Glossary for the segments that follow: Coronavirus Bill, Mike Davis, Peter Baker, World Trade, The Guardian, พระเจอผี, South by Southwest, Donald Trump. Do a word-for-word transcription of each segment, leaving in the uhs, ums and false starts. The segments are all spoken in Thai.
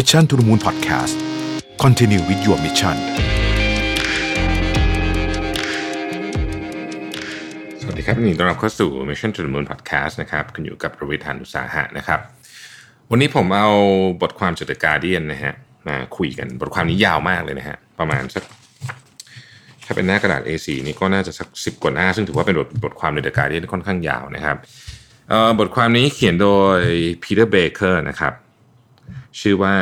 Mission to the Moon Podcast Continue with your mission สวัสดีครับยินดีต้อนรับเข้าสู่ Mission to the Moon Podcast นะครับคุณอยู่กับประวิทย์ หาญอุตสาหะนะครับวันนี้ผมเอาบทความจาก The Guardian นะฮะมาคุยกันบทความนี้ยาวมากเลยนะฮะประมาณสักถ้าเป็นหน้ากระดาษ เอ สี่ นี่ก็น่าจะสักสิบกว่าหน้าซึ่งถือว่าเป็นบทบทความใน The Guardian ค่อนข้างยาวนะครับบทความนี้เขียนโดย Peter Baker นะครับชื่อว่า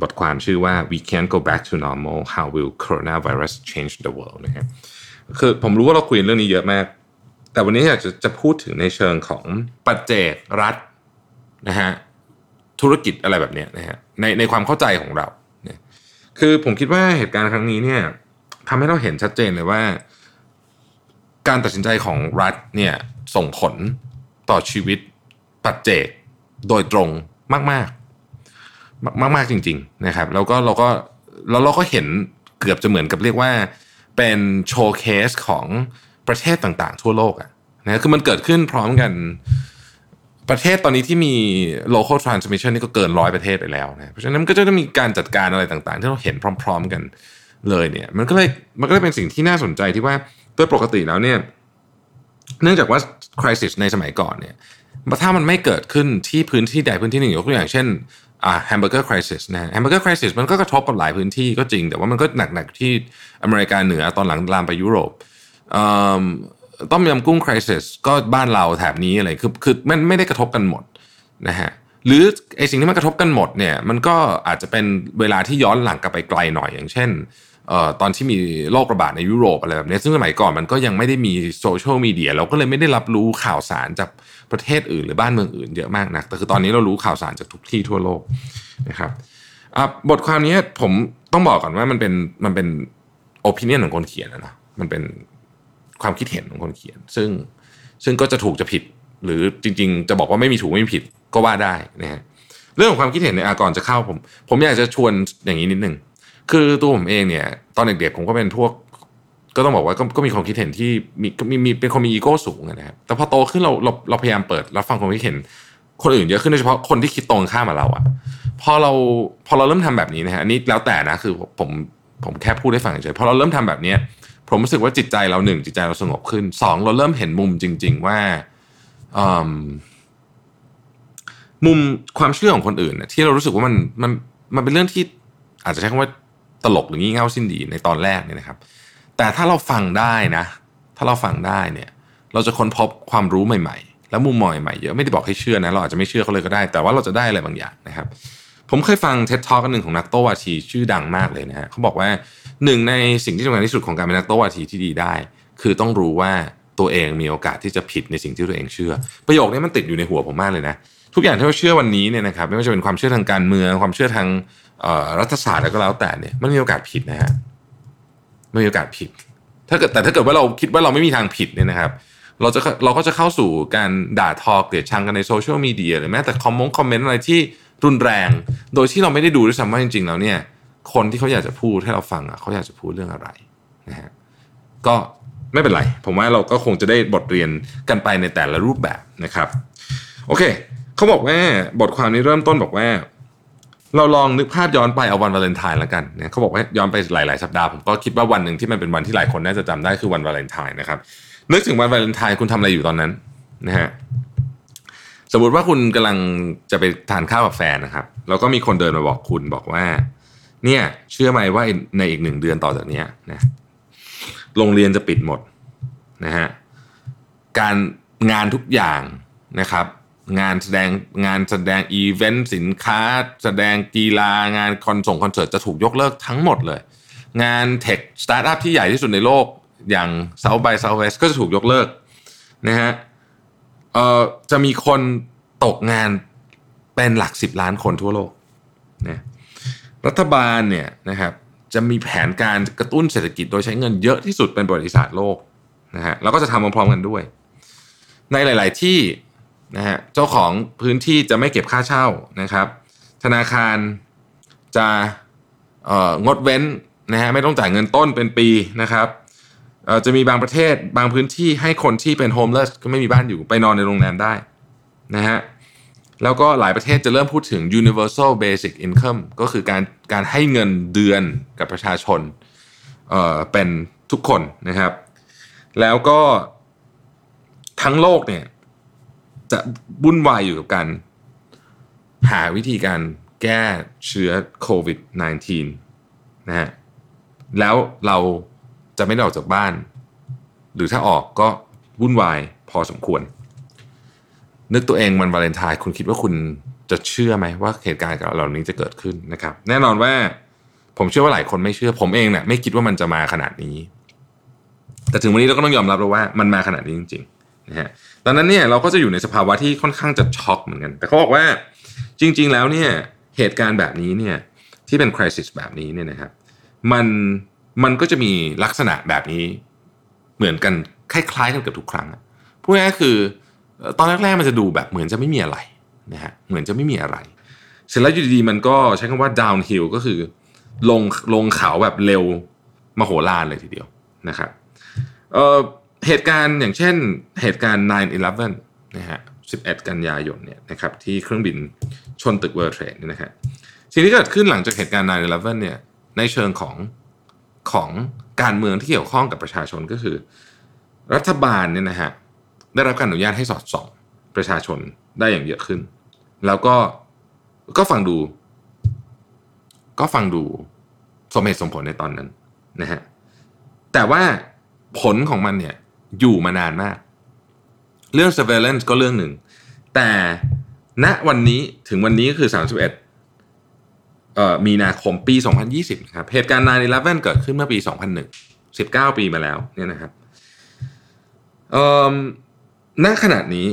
บทความชื่อว่า We Can't Go Back to Normal How Will Coronavirus Change the World นะครับคือผมรู้ว่าเราคุยเรื่องนี้เยอะมากแต่วันนี้อยากจะจะพูดถึงในเชิงของปัจเจกรัฐนะฮะธุรกิจอะไรแบบเนี้ยนะฮะในในความเข้าใจของเราเนี่ยคือผมคิดว่าเหตุการณ์ครั้งนี้เนี่ยทำให้เราเห็นชัดเจนเลยว่าการตัดสินใจของรัฐเนี่ยส่งผลต่อชีวิตปัจเจกโดยตรงมากมากมากมากจริงๆนะครับแล้วก็เราก็แล้วเราก็เห็นเกือบจะเหมือนกับเรียกว่าเป็นโชว์เคสของประเทศต่างๆทั่วโลกอ่ะนะคือมันเกิดขึ้นพร้อมกันประเทศตอนนี้ที่มี local transmission นี่ก็เกินร้อยประเทศไปแล้วนะเพราะฉะนั้นก็จะต้องมีการจัดการอะไรต่างๆที่เราเห็นพร้อมๆกันเลยเนี่ยมันก็เลยมันก็เลยเป็นสิ่งที่น่าสนใจที่ว่าโดยปกติแล้วเนี่ยเนื่องจากว่า crisis ในสมัยก่อนเนี่ยถ้ามันไม่เกิดขึ้นที่พื้นที่ใดพื้นที่หนึ่งยกตัวอย่างเช่นอ่า hamburger crisis นะ hamburger crisis มันก็กระทบกับหลายพื้นที่ก็จริงแต่ว่ามันก็หนักๆที่อเมริกาเหนือตอนหลังลามไปยุโรปต้มยำกุ้ง crisis ก็บ้านเราแถบนี้อะไรคือคือมันไม่ได้กระทบกันหมดนะฮะหรือไอ้สิ่งที่มันกระทบกันหมดเนี่ยมันก็อาจจะเป็นเวลาที่ย้อนหลังกลับไปไกลหน่อยอย่างเช่นเอ่อตอนที่มีโรคระบาดในยุโรปอะไรแบบนี้ซึ่งสมัยก่อนมันก็ยังไม่ได้มีโซเชียลมีเดียเราก็เลยไม่ได้รับรู้ข่าวสารจากประเทศอื่นหรือบ้านเมืองอื่นเยอะมากนักแต่คือตอนนี้เรารู้ข่าวสารจากทุกที่ทั่วโลกนะครับอ่ะบทความนี้ผมต้องบอกก่อนว่ามันเป็นมันเป็น opinion ของคนเขียนนะมันเป็นความคิดเห็นของคนเขียนซึ่งซึ่งก็จะถูกจะผิดหรือจริงๆจะบอกว่าไม่มีถูกไม่มีผิดก็ว่าได้นะฮะเรื่องของความคิดเห็นเนี่ยก่อนจะเข้าผมผมอยากจะชวนอย่างนี้นิดนึงคือตัวผมเองเนี่ยตอนเด็กๆผมก็เป็นพวกก็ต้องบอกว่าก็มีความคิดเห็นที่มีมีมีเป็นคนมีอีโก้สูงนะครับแต่พอโตขึ้นเราเราเราพยายามเปิดรับฟังความคิดเห็นคนอื่นเยอะขึ้นโดยเฉพาะคนที่คิดตรงข้ามกับเราอ่ะพอเราพอเราเริ่มทำแบบนี้นะฮะอันนี้แล้วแต่นะคือผมผมแค่พูดให้ฟังเฉยพอเราเริ่มทำแบบนี้ผมรู้สึกว่าจิตใจเราหนึ่งจิตใจเราสงบขึ้นสองเราเริ่มเห็นมุมจริงๆว่ามุมความเชื่อของคนอื่นที่เรารู้สึกว่ามันมันมันเป็นเรื่องที่อาจจะใช้คำว่าตลกหรืองี่เง่าสิ้นดีในตอนแรกเนี่ยนะครับแต่ถ้าเราฟังได้นะถ้าเราฟังได้เนี่ยเราจะค้นพบความรู้ใหม่ๆและมุมมองใหม่ๆเยอะไม่ได้บอกให้เชื่อนะเราอาจจะไม่เชื่อเขาเลยก็ได้แต่ว่าเราจะได้อะไรบางอย่างนะครับผมเคยฟัง เท็ด Talk อันนึงของนักโต้วาทีชื่อดังมากเลยนะฮะเขาบอกว่าหนึ่งในสิ่งที่สำคัญที่สุดของการเป็นนักโต้วาทีที่ดีได้คือต้องรู้ว่าตัวเองมีโอกาสที่จะผิดในสิ่งที่ตัวเองเชื่อประโยคนี้มันติดอยู่ในหัวผมมากเลยนะทุกอย่างที่เราเชื่อวันนี้เนี่ยนะครับไม่ว่าจะเป็นความเชื่อทางการเมืองความเชื่อทางรัฐศาสตร์อะไรก็แล้วแต่เนี่ยมันมีโอกาสผิดนะฮะมันมีโอกาสผิดถ้าเกิดแต่ถ้าเกิดว่าเราคิดว่าเราไม่มีทางผิดเนี่ยนะครับเราจะเราก็จะเข้าสู่การด่าทอเกลียดชังกันในโซเชียลมีเดียหรือแม้แต่คอมมงคอมเมนต์อะไรที่รุนแรงโดยที่เราไม่ได้ดูด้วยซ้ำว่าจริงๆแล้วเนี่ยคนที่เขาอยากจะพูดให้เราฟังอ่ะเขาอยากจะพูดเรื่องอะไรนะฮะก็ไม่เป็นไรผมว่าเราก็คงจะได้บทเรียนกันไปในแต่ละรูปแบบนะครับโอเคเขาบอกว่าบทความนี้เริ่มต้นบอกว่าเราลองนึกภาพย้อนไปเอาวันวาเลนไทน์แล้วกันนะเขาบอกว่าย้อนไปหลายๆสัปดาห์ผมก็คิดว่าวันหนึ่งที่มันเป็นวันที่หลายคนน่าจะจำได้คือวันวาเลนไทน์นะครับนึกถึงวันวาเลนไทน์คุณทำอะไรอยู่ตอนนั้นนะฮะสมมติว่าคุณกำลังจะไปทานข้าวกับแฟนนะครับแล้วก็มีคนเดินมาบอกคุณบอกว่าเนี่ยเชื่อไหมว่าในอีกหนึ่งเดือนต่อจากนี้นะโรงเรียนจะปิดหมดนะฮะการงานทุกอย่างนะครับงานแสดงงานแสดงอีเวนต์สินค้าแสดงกีฬางานคอนส่งคอนเสิร์ตจะถูกยกเลิกทั้งหมดเลยงานเทคสตาร์ทอัพที่ใหญ่ที่สุดในโลกอย่าง South by Southwest ก็จะถูกยกเลิกนะฮะเอ่อจะมีคนตกงานเป็นหลักสิบล้านคนทั่วโลกนะรัฐบาลเนี่ยนะครับจะมีแผนการกระตุ้นเศรษฐกิจโดยใช้เงินเยอะที่สุดเป็นประวัติศาสตร์โลกนะฮะแล้วก็จะทำพร้อมๆกันด้วยในหลายๆที่นะฮะเจ้าของพื้นที่จะไม่เก็บค่าเช่านะครับธนาคารจะเอ่องดเว้นนะฮะไม่ต้องจ่ายเงินต้นเป็นปีนะครับเอ่อจะมีบางประเทศบางพื้นที่ให้คนที่เป็นโฮมเลสก็ไม่มีบ้านอยู่ไปนอนในโรงแรมได้นะฮะ แล้วก็หลายประเทศจะเริ่มพูดถึง universal basic income ก็คือการการให้เงินเดือนกับประชาชนเอ่อเป็นทุกคนนะครับแล้วก็ทั้งโลกเนี่ยจะวุ่นวายอยู่กับการหาวิธีการแก้เชื้อโควิด สิบเก้า นะฮะแล้วเราจะไม่ได้ออกจากบ้านหรือถ้าออกก็วุ่นวายพอสมควรนึกตัวเองมันวาเลนไทน์คุณคิดว่าคุณจะเชื่อไหมว่าเหตุการณ์เหล่านี้จะเกิดขึ้นนะครับแน่นอนว่าผมเชื่อว่าหลายคนไม่เชื่อผมเองเนี่ยไม่คิดว่ามันจะมาขนาดนี้แต่ถึงวันนี้เราก็ต้องยอมรับแล้วว่ามันมาขนาดนี้จริงๆนะฮะดังนั้นเนี่ยเราก็จะอยู่ในสภาวะที่ค่อนข้างจะช็อกเหมือนกันแต่เขาบอกว่าจริงๆแล้วเนี่ยเหตุการณ์แบบนี้เนี่ยที่เป็น crisis แบบนี้เนี่ยนะครับมันมันก็จะมีลักษณะแบบนี้เหมือนกันคล้ายๆกันกับทุกครั้งพูดง่ายๆคือตอนแรกๆมันจะดูแบบเหมือนจะไม่มีอะไรนะฮะเหมือนจะไม่มีอะไรเสร็จแล้วอยู่ดีๆมันก็ใช้คำว่า downhill ก็คือลงลงเขาแบบเร็วมโหฬารเลยทีเดียวนะครับ เอ่อ เหตุการณ์อย่างเช่นเหตุการณ์ ไนน์ อิเลฟเว่น นะฮะสิบเอ็ดกันยายนเนี่ยนะครับที่เครื่องบินชนตึก World Trade เนี่ยนะฮะสิ่งที่เกิดขึ้นหลังจากเหตุการณ์ ไนน์ อิเลฟเว่น เนี่ยในเชิงของของการเมืองที่เกี่ยวข้องกับประชาชนก็คือรัฐบาลเนี่ยนะฮะได้รับการอนุญาตให้สอดส่องประชาชนได้อย่างเยอะขึ้นแล้วก็ก็ฟังดูก็ฟังดูสมเหตุสมผลในตอนนั้นนะฮะแต่ว่าผลของมันเนี่ยอยู่มานานมากเรื่อง surveillance ก็เรื่องหนึ่งแต่ณวันนี้ถึงวันนี้ก็คือสามสิบเอ็ดเอ่อมีนาคมปีสองพันยี่สิบนะครับเหตุการณ์ ไนน์ อิเลฟเว่น เกิดขึ้นเมื่อปีสองพันหนึ่ง สิบเก้าปีมาแล้วเนี่ยนะครับเอ่อณขณะนี้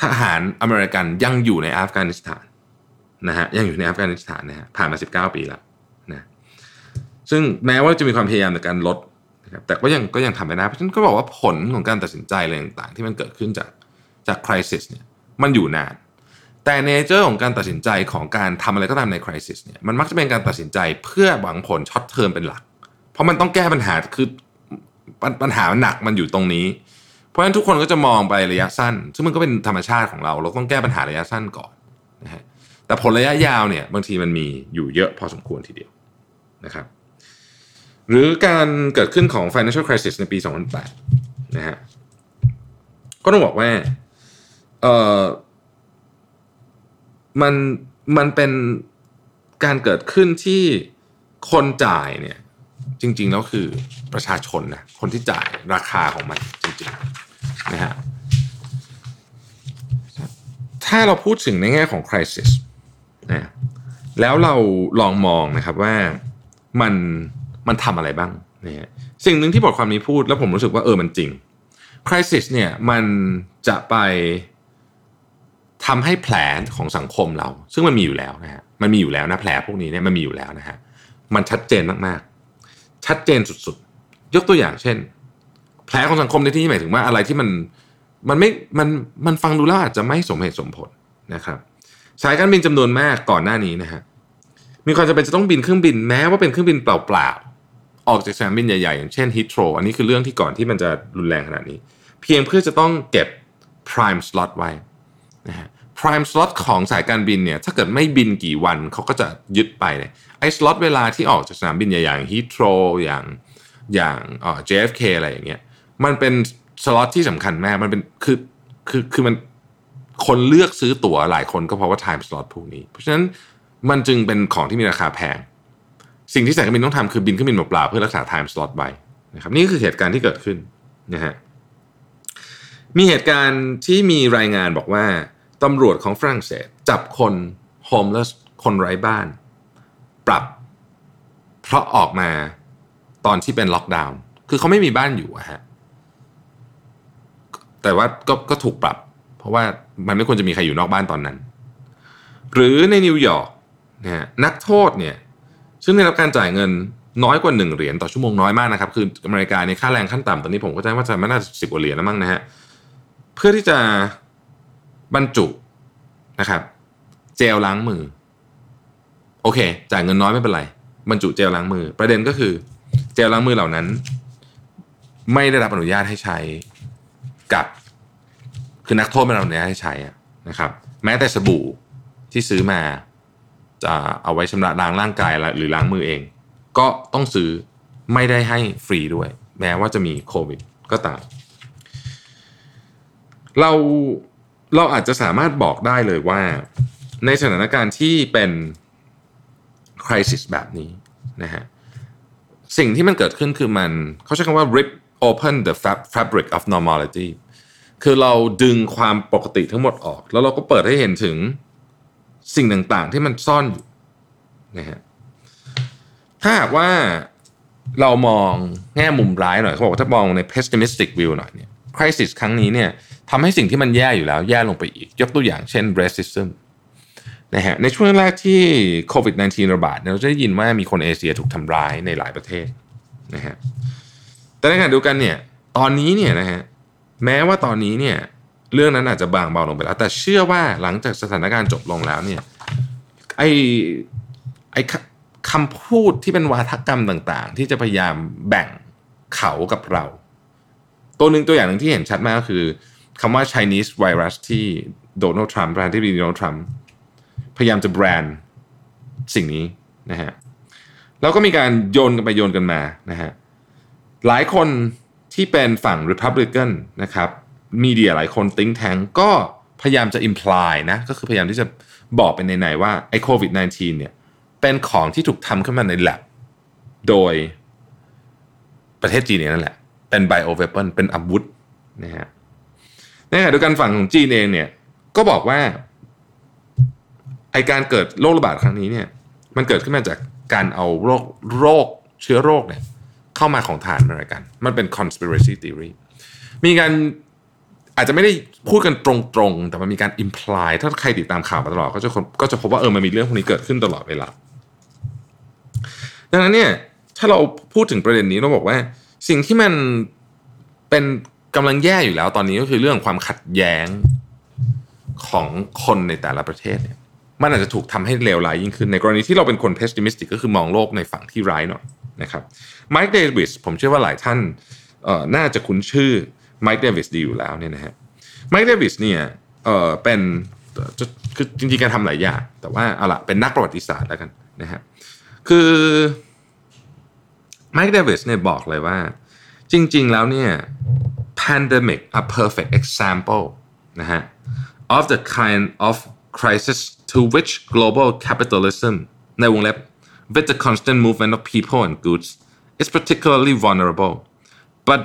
ทหารอเมริกันยังอยู่ในอัฟกานิสถานนะฮะยังอยู่ในอัฟกานิสถานนะฮะผ่านมาสิบเก้าปีแล้วนะซึ่งแม้ว่าจะมีความพยายามในการลดนะครับแต่ก็ยังก็ยังทำไม่ได้เพราะฉะนั้นก็บอกว่าผลของการตัดสินใจอะไรต่างๆที่มันเกิดขึ้นจากจากไครซิสเนี่ยมันอยู่นานแต่เนเจอร์ของการตัดสินใจของการทำอะไรก็ตามในไครซิสเนี่ยมันมักจะเป็นการตัดสินใจเพื่อหวังผลช็อตเทอมเป็นหลักเพราะมันต้องแก้ปัญหาคือปัญหาหนักมันอยู่ตรงนี้เพราะฉะนั้นทุกคนก็จะมองไประยะสั้นซึ่งมันก็เป็นธรรมชาติของเราเราต้องแก้ปัญหาระยะสั้นก่อนนะฮะแต่ผลระยะยาวเนี่ยบางทีมันมีอยู่เยอะพอสมควรทีเดียวนะครับหรือการเกิดขึ้นของ financial crisis ในปีสองพันแปดนะฮะก็ต้องบอกว่าเอ่อมันมันเป็นการเกิดขึ้นที่คนจ่ายเนี่ยจริงๆแล้วคือประชาชนนะคนที่จ่ายราคาของมันจริงๆนะฮะถ้าเราพูดถึงในแง่ของ crisis นะแล้วเราลองมองนะครับว่ามันมันทำอะไรบ้างนะฮะสิ่งหนึ่งที่บทความนี้พูดแล้วผมรู้สึกว่าเออมันจริง crisis เนี่ยมันจะไปทำให้แผลของสังคมเราซึ่งมันมีอยู่แล้วนะฮะมันมีอยู่แล้วนะแผลพวกนี้เนี่ยมันมีอยู่แล้วนะฮะมันชัดเจนมากๆชัดเจนสุดๆยกตัวอย่างเช่นแผลของสังคมในที่นี้หมายถึงว่าอะไรที่มันมันไม่มันมันฟังดูแล้วอาจจะไม่สมเหตุสมผลนะครับสายการบินจำนวนมากก่อนหน้านี้นะฮะมีความจำเป็นจะต้องบินเครื่องบินแม้ว่าเป็นเครื่องบินเปล่าๆออกจากสนามบินใหญ่ๆอย่างเช่นฮิโตรอันนี้คือเรื่องที่ก่อนที่มันจะรุนแรงขนาดนี้เพียงเพื่อจะต้องเก็บ prime slot ไว้นะฮะ prime slot ของสายการบินเนี่ยถ้าเกิดไม่บินกี่วันเขาก็จะยึดไปเลยไอ้ slot เวลาที่ออกจากสนามบินใหญ่ๆอย่างฮิโตรอย่างอย่างเอ่อ เจ เอฟ เค อะไรอย่างเงี้ยมันเป็นสล็อตที่สำคัญมากมันเป็นคือคือคือมันคนเลือกซื้อตั๋วหลายคนก็เพราะว่าไทม์สล็อตพวกนี้เพราะฉะนั้นมันจึงเป็นของที่มีราคาแพงสิ่งที่สายการบินต้องทำคือบินขึ้นบินเปล่าเพื่อรักษาไทม์สล็อตไว้นะครับนี่คือเหตุการณ์ที่เกิดขึ้นนะฮะมีเหตุการณ์ที่มีรายงานบอกว่าตำรวจของฝรั่งเศสจับคนโฮมเลสคนไร้บ้านปรับเพราะออกมาตอนที่เป็นล็อกดาวน์คือเขาไม่มีบ้านอยู่อะฮะแต่ว่าก็ก็ถูกปรับเพราะว่ามันไม่ควรจะมีใครอยู่นอกบ้านตอนนั้นหรือในนิวยอร์กนะฮะนักโทษเนี่ยซึ่งได้รับการจ่ายเงินน้อยกว่าหนึ่งเหรียญต่อชั่วโมงน้อยมากนะครับคืออเมริกาในค่าแรงขั้นต่ำตอนนี้ผมก็จะว่าจะไม่น่าสิบกว่าเหรียญแล้วมั้งนะฮะเพื่อที่จะบรรจุนะครับเจลล้างมือโอเคจ่ายเงินน้อยไม่เป็นไรบรรจุเจลล้างมือประเด็นก็คือเจลล้างมือเหล่านั้นไม่ได้รับอนุญาตให้ใช้กับคือนักโทษไม่ได้รับอนุญาตให้ใช้ นะครับแม้แต่สบู่ที่ซื้อมาจะเอาไว้ชำระล้างร่างกายหรือล้างมือเองก็ต้องซื้อไม่ได้ให้ฟรีด้วยแม้ว่าจะมีโควิดก็ตามเราเราอาจจะสามารถบอกได้เลยว่าในสถานการณ์ที่เป็นไครซิสแบบนี้นะฮะสิ่งที่มันเกิดขึ้นคือมันเขาใช้คำว่า rip open the fabric of normality คือเราดึงความปกติทั้งหมดออกแล้วเราก็เปิดให้เห็นถึงสิ่งต่างๆที่มันซ่อนอยู่นะฮะถ้าหากว่าเรามองแง่มุมร้ายหน่อยเขาบอกว่าถ้ามองใน pessimistic view หน่อยเนี่ย crisis ครั้งนี้เนี่ยทำให้สิ่งที่มันแย่อยู่แล้วแย่ลงไปอีกยกตัวอย่างเช่น racism นะฮะในช่วงแรกที่โควิด สิบเก้า ระบาดเราจะได้ยินว่ามีคนเอเชียถูกทำร้ายในหลายประเทศนะฮะแต่ในขณะเดียวกันเนี่ยตอนนี้เนี่ยนะฮะแม้ว่าตอนนี้เนี่ยเรื่องนั้นอาจจะบางเบาลงไปแล้วแต่เชื่อว่าหลังจากสถานการณ์จบลงแล้วเนี่ยไอไอคำพูดที่เป็นวาทกรรมต่างๆที่จะพยายามแบ่งเขากับเราตัวหนึ่งตัวอย่างหนึ่งที่เห็นชัดมากก็คือคำว่า Chinese virus ที่โดนัลด์ทรัมป์ประธานาธิบดีโดนัลด์ทรัมป์พยายามจะแบรนด์สิ่งนี้นะฮะแล้วก็มีการโยนกันไปโยนกันมานะฮะหลายคนที่เป็นฝั่ง Republican นะครับมีเดียหลายคนthink tankก็พยายามจะ imply นะก็คือพยายามที่จะบอกไปในๆว่าไอ้โควิด สิบเก้า เนี่ยเป็นของที่ถูกทำขึ้นมาใน lab โดยประเทศจีนนั่นแหละเป็น bio weapon เป็นอาวุธนะฮะในขณะเดียวกันฝั่งของจีนเองเนี่ยก็บอกว่าไอ้การเกิดโรคระบาดครั้งนี้เนี่ยมันเกิดขึ้นมาจากการเอาโรคโรคเชื้อโรคเนี่ยเข้ามาของฐานอะไรกันมันเป็น conspiracy theory มีการอาจจะไม่ได้พูดกันตรงๆแต่มันมีการ imply ถ้าใครติดตามข่าวมาตลอดก็จะก็จะพบว่าเออมันมีเรื่องพวกนี้เกิดขึ้นตลอดเวลาดังนั้นเนี่ยถ้าเราพูดถึงประเด็นนี้เราบอกว่าสิ่งที่มันเป็นกำลังแย่อยู่แล้วตอนนี้ก็คือเรื่องความขัดแย้งของคนในแต่ละประเทศเนี่ยมันอาจจะถูกทำให้เลวร้ายยิ่งขึ้นในกรณีที่เราเป็นคน pessimistic ก็คือมองโลกในฝั่งที่ร้ายหน่อยนะครับไมค์เดวิสผมเชื่อว่าหลายท่านเอ่อน่าจะคุ้นชื่อไมค์เดวิสดีอยู่แล้วเนี่ยนะฮะไมค์เดวิสเนี่ยเอ่อเป็นคือจริงๆการทำหลายอย่างแต่ว่าเอาล่ะเป็นนักประวัติศาสตร์แล้วกันนะฮะคือไมค์เดวิสเนี่ยบอกเลยว่าจริงๆแล้วเนี่ย pandemic a perfect example นะฮะ of the kind of crisis to which global capitalism ในวงเล็บ with the constant movement of people and goods is particularly vulnerable but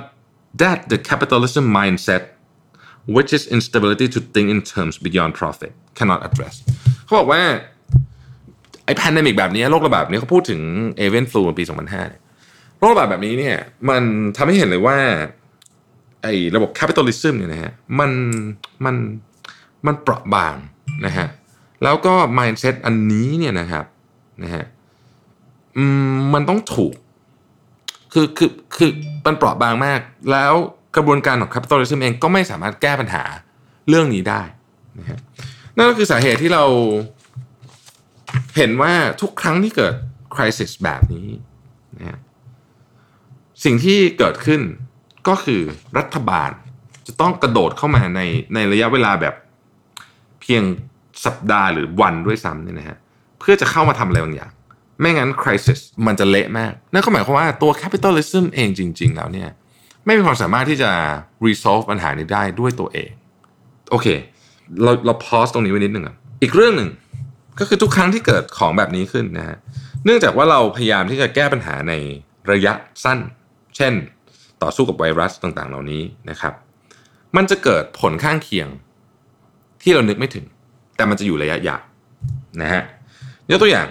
that the capitalism mindset which is instability to think in terms beyond profit cannot address เขาบอกว่าไอ้ pandemic แบบนี้โรคระบาดนี้เขาพูดถึง avian flu ปี สองพันห้าโรคระบาดแบบนี้เนี่ยมันทำให้เห็นเลยว่าไอ้ระบบแคปิตอลิซึมเนี่ยนะฮะมันมันมันเปราะบางนะฮะแล้วก็ mindset อันนี้เนี่ยนะครับนะฮะอืมมันต้องถูกคือคือคือมันเปราะบางมากแล้วกระบวนการของแคปิตอลิซึมเองก็ไม่สามารถแก้ปัญหาเรื่องนี้ได้นะฮะนั่นก็คือสาเหตุที่เราเห็นว่าทุกครั้งที่เกิด crisis แบบนี้นะฮะสิ่งที่เกิดขึ้นก็คือรัฐบาลจะต้องกระโดดเข้ามาในในระยะเวลาแบบเพียงสัปดาห์หรือวันด้วยซ้ำเนี่ยนะฮะเพื่อจะเข้ามาทำอะไรบางอย่างไม่งั้น crisis มันจะเละมากนั่นก็หมายความว่าตัว capitalism เองจริงๆแล้วเนี่ยไม่มีความสามารถที่จะ resolve ปัญหานี้ได้ด้วยตัวเองโอเคเราเรา pause ตรงนี้ไว้นิดนึงอีกเรื่องหนึ่งก็คือทุกครั้งที่เกิดของแบบนี้ขึ้นนะฮะเนื่องจากว่าเราพยายามที่จะแก้ปัญหาในระยะสั้นเช่นต่อสู้กับไวรัสต่างๆเหล่านี้นะครับมันจะเกิดผลข้างเคียงที่เรานึกไม่ถึงแต่มันจะอยู่ระยะยาวนะฮะยกตัวอย่าง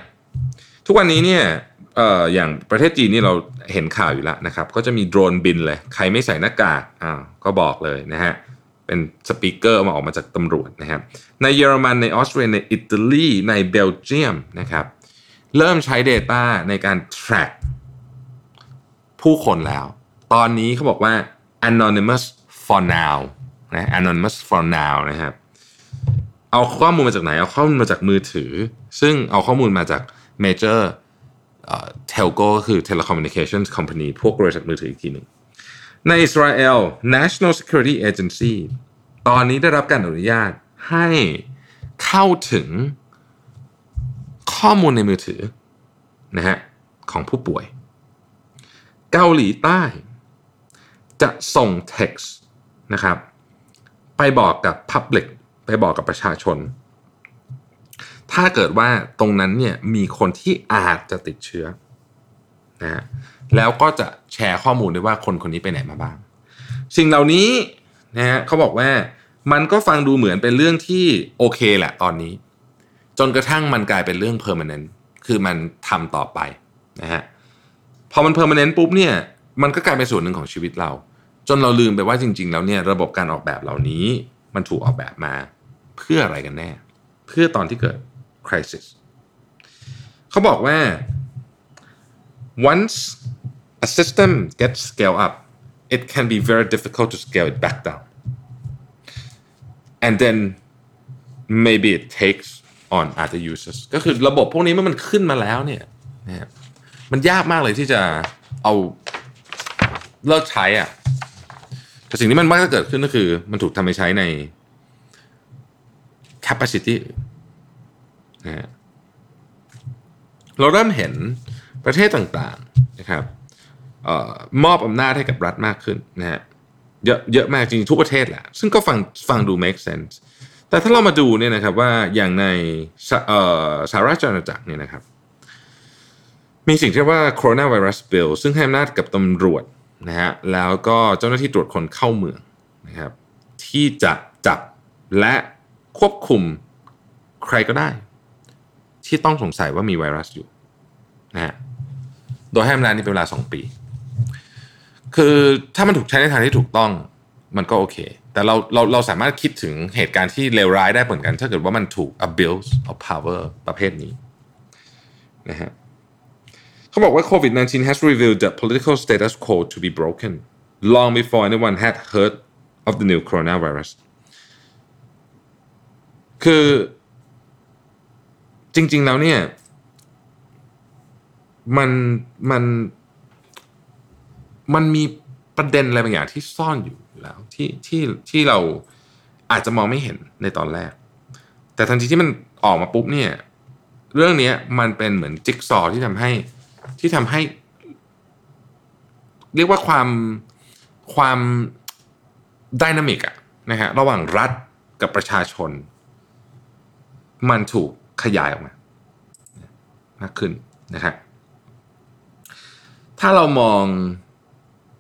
ทุกวันนี้เนี่ยเอ่ออย่างประเทศจีนนี่เราเห็นข่าวอยู่แล้วนะครับก็จะมีโดรนบินเลยใครไม่ใส่หน้ากากอ้าวก็บอกเลยนะฮะเป็นสปีกเกอร์มาออกมาจากตำรวจนะครับในเยอรมันในออสเตรียในอิตาลีในเบลเยียมนะครับเริ่มใช้ data ในการ trackผู้คนแล้วตอนนี้เขาบอกว่า anonymous for now นะ anonymous for now นะครับเอาข้อมูลมาจากไหนเอาข้อมูลมาจากมือถือซึ่งเอาข้อมูลมาจาก major เอ่อ telco ก็คือ telecommunications company พวกบริษัทมือถืออีกทีหนึ่งในอิสราเอล National Security Agency ตอนนี้ได้รับการอนุญาต ให้เข้าถึงข้อมูลในมือถือนะฮะของผู้ป่วยเกาหลีใต้จะส่ง text นะครับไปบอกกับ public ไปบอกกับประชาชนถ้าเกิดว่าตรงนั้นเนี่ยมีคนที่อาจจะติดเชื้อนะฮะแล้วก็จะแชร์ข้อมูลด้วยว่าคนคนนี้ไปไหนมาบ้างสิ่งเหล่านี้นะฮะเขาบอกว่ามันก็ฟังดูเหมือนเป็นเรื่องที่โอเคแหละตอนนี้จนกระทั่งมันกลายเป็นเรื่อง permanent คือมันทำต่อไปนะฮะพอมัน permanent ปุ๊บเนี่ยมันก็กลายเป็นส่วนหนึ่งของชีวิตเราจนเราลืมไปว่าจริงๆแล้วเนี่ยระบบการออกแบบเหล่านี้มันถูกออกแบบมาเพื่ออะไรกันแน่เพื่อตอนที่เกิด crisis เขาบอกว่า once a system gets scaled up it can be very difficult to scale it back down and then maybe it takes on other users ก็คือระบบพวกนี้เมื่อมันขึ้นมาแล้วเนี่ยนะมันยากมากเลยที่จะเอาเลิกใช้อ่ะแต่สิ่งที่มันมักจะเกิดขึ้นก็คือมันถูกทำให้ใช้ใน capacity นะฮะเราเริ่มเห็นประเทศต่างๆนะครับเอ่อมอบอำนาจให้กับรัฐมากขึ้นนะฮะเยอะเยอะมากจริงๆทุกประเทศแหละซึ่งก็ฟังฟังดู make sense แต่ถ้าเรามาดูเนี่ยนะครับว่าอย่างในเอ่อสหราชอาณาจักรเนี่ยนะครับมีสิ่งที่เรียกว่า Coronavirus Bill ซึ่งให้อำนาจกับตำรวจนะฮะแล้วก็เจ้าหน้าที่ตรวจคนเข้าเมืองนะครับที่จะจับและควบคุมใครก็ได้ที่ต้องสงสัยว่ามีไวรัสอยู่นะฮะโดยให้อำนาจนี้เป็นเวลาสองปีคือถ้ามันถูกใช้ในทางที่ถูกต้องมันก็โอเคแต่เราเราเราสามารถคิดถึงเหตุการณ์ที่เลวร้ายได้เหมือนกันถ้าเกิดว่ามันถูก abuse of power ประเภทนี้นะฮะเขาบอกว่า โควิดสิบเก้า has revealed the political status quo to be broken long before anyone had heard of the new coronavirus คือจริงๆแล้วเนี่ยมันมันมันมีประเด็นอะไรบางอย่างที่ซ่อนอยู่แล้วที่ที่ที่เราอาจจะมองไม่เห็นในตอนแรกแต่ทันทีที่มันออกมาปุ๊บเนี่ยเรื่องนี้มันเป็นเหมือนจิ๊กซอว์ที่ทำให้ที่ทำให้เรียกว่าความความไดนามิกอะนะฮะระหว่างรัฐกับประชาชนมันถูกขยายออกมามากขึ้นนะฮะถ้าเรามอง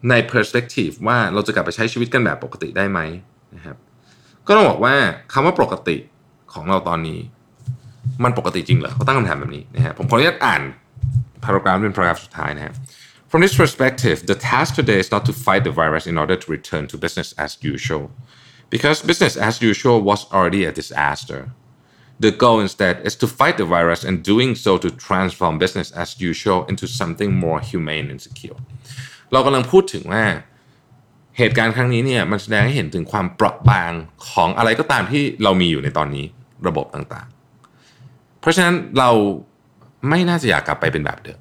ใน perspective ว่าเราจะกลับไปใช้ชีวิตกันแบบปกติได้ไหมนะครับก็ต้องบอกว่าคำว่าปกติของเราตอนนี้มันปกติจริงเหรอเขาตั้งคำถามแบบนี้นะฮะผมขออนุญาตอ่านparagraph เป็น paragraph สุดท้ายนะฮะ From this perspective, the task today is not to fight the virus in order to return to business as usual, because business as usual was already a disaster. The goal instead is to fight the virus and doing so to transform business as usual into something more humane and secure. เรากำลังพูดถึงว่าเหตุการณ์ครั้งนี้เนี่ยมันแสดงให้เห็นถึงความเปราะบางของอะไรก็ตามที่เรามีอยู่ในตอนนี้ระบบต่างๆเพราะฉะนั้นเราไม่น่าจะอยากกลับไปเป็นแบบเดิม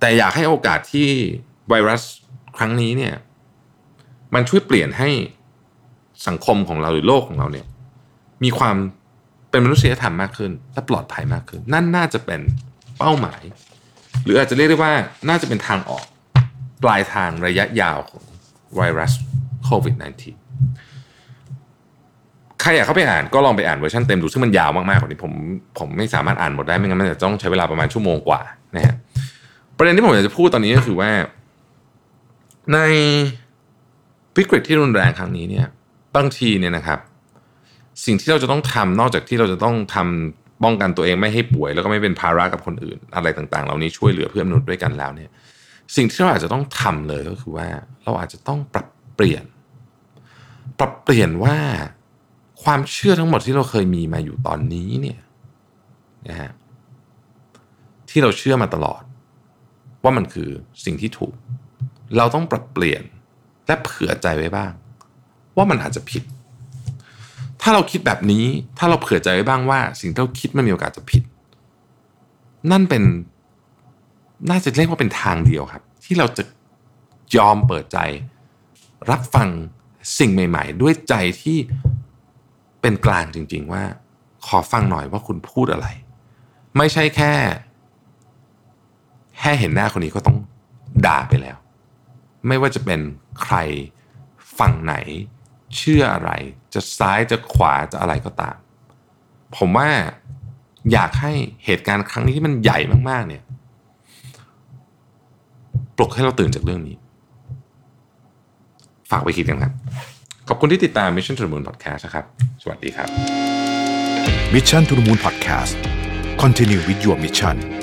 แต่อยากให้โอกาสที่ไวรัสครั้งนี้เนี่ยมันช่วยเปลี่ยนให้สังคมของเราหรือโลกของเราเนี่ยมีความเป็นมนุษยธรรมมากขึ้นและปลอดภัยมากขึ้นนั่นน่าจะเป็นเป้าหมายหรืออาจจะเรียกได้ว่าน่าจะเป็นทางออกปลายทางระยะยาวของไวรัสโควิด สิบเก้า ใครอยากเข้าไปอ่านก็ลองไปอ่านเวอร์ชันเต็มดูซึ่งมันยาวมากๆกว่านี้ผมผมไม่สามารถอ่านหมดได้ไม่งั้นมันจะต้องใช้เวลาประมาณชั่วโมงกว่านะฮะประเด็นที่ผมอยากจะพูดตอนนี้ก็คือว่าในวิกฤตที่รุนแรงครั้งนี้เนี่ยบางทีเนี่ยนะครับสิ่งที่เราจะต้องทำนอกจากที่เราจะต้องทำป้องกันตัวเองไม่ให้ป่วยแล้วก็ไม่เป็นภาระกับคนอื่นอะไรต่างๆเหล่านี้ช่วยเหลือเพื่อนมนุษย์ด้วยกันแล้วเนี่ยสิ่งที่เราอาจจะต้องทำเลยก็คือว่าเราอาจจะต้องปรับเปลี่ยนปรับเปลี่ยนว่าความเชื่อทั้งหมดที่เราเคยมีมาอยู่ตอนนี้เนี่ยนะฮะที่เราเชื่อมาตลอดว่ามันคือสิ่งที่ถูกเราต้องปรับเปลี่ยนและเผื่อใจไว้บ้างว่ามันอาจจะผิดถ้าเราคิดแบบนี้ถ้าเราเผื่อใจไว้บ้างว่าสิ่งที่เราคิดมันมีโอกาสจะผิดนั่นเป็นน่าจะเรียกว่าเป็นทางเดียวครับที่เราจะยอมเปิดใจรับฟังสิ่งใหม่ๆด้วยใจที่ เป็นกลางจริงๆว่าขอฟังหน่อยว่าคุณพูดอะไรไม่ใช่แค่แค่เห็นหน้าคนนี้ก็ต้องด่าไปแล้วไม่ว่าจะเป็นใครฝั่งไหนเชื่ออะไรจะซ้ายจะขวาจะอะไรก็ตามผมว่าอยากให้เหตุการณ์ครั้งนี้ที่มันใหญ่มากๆเนี่ยปลุกให้เราตื่นจากเรื่องนี้ฝากไปคิดกันครับขอบคุณที่ติดตาม Mission to the Moon Podcast นะครับสวัสดีครับ Mission to the Moon Podcast Continue with your mission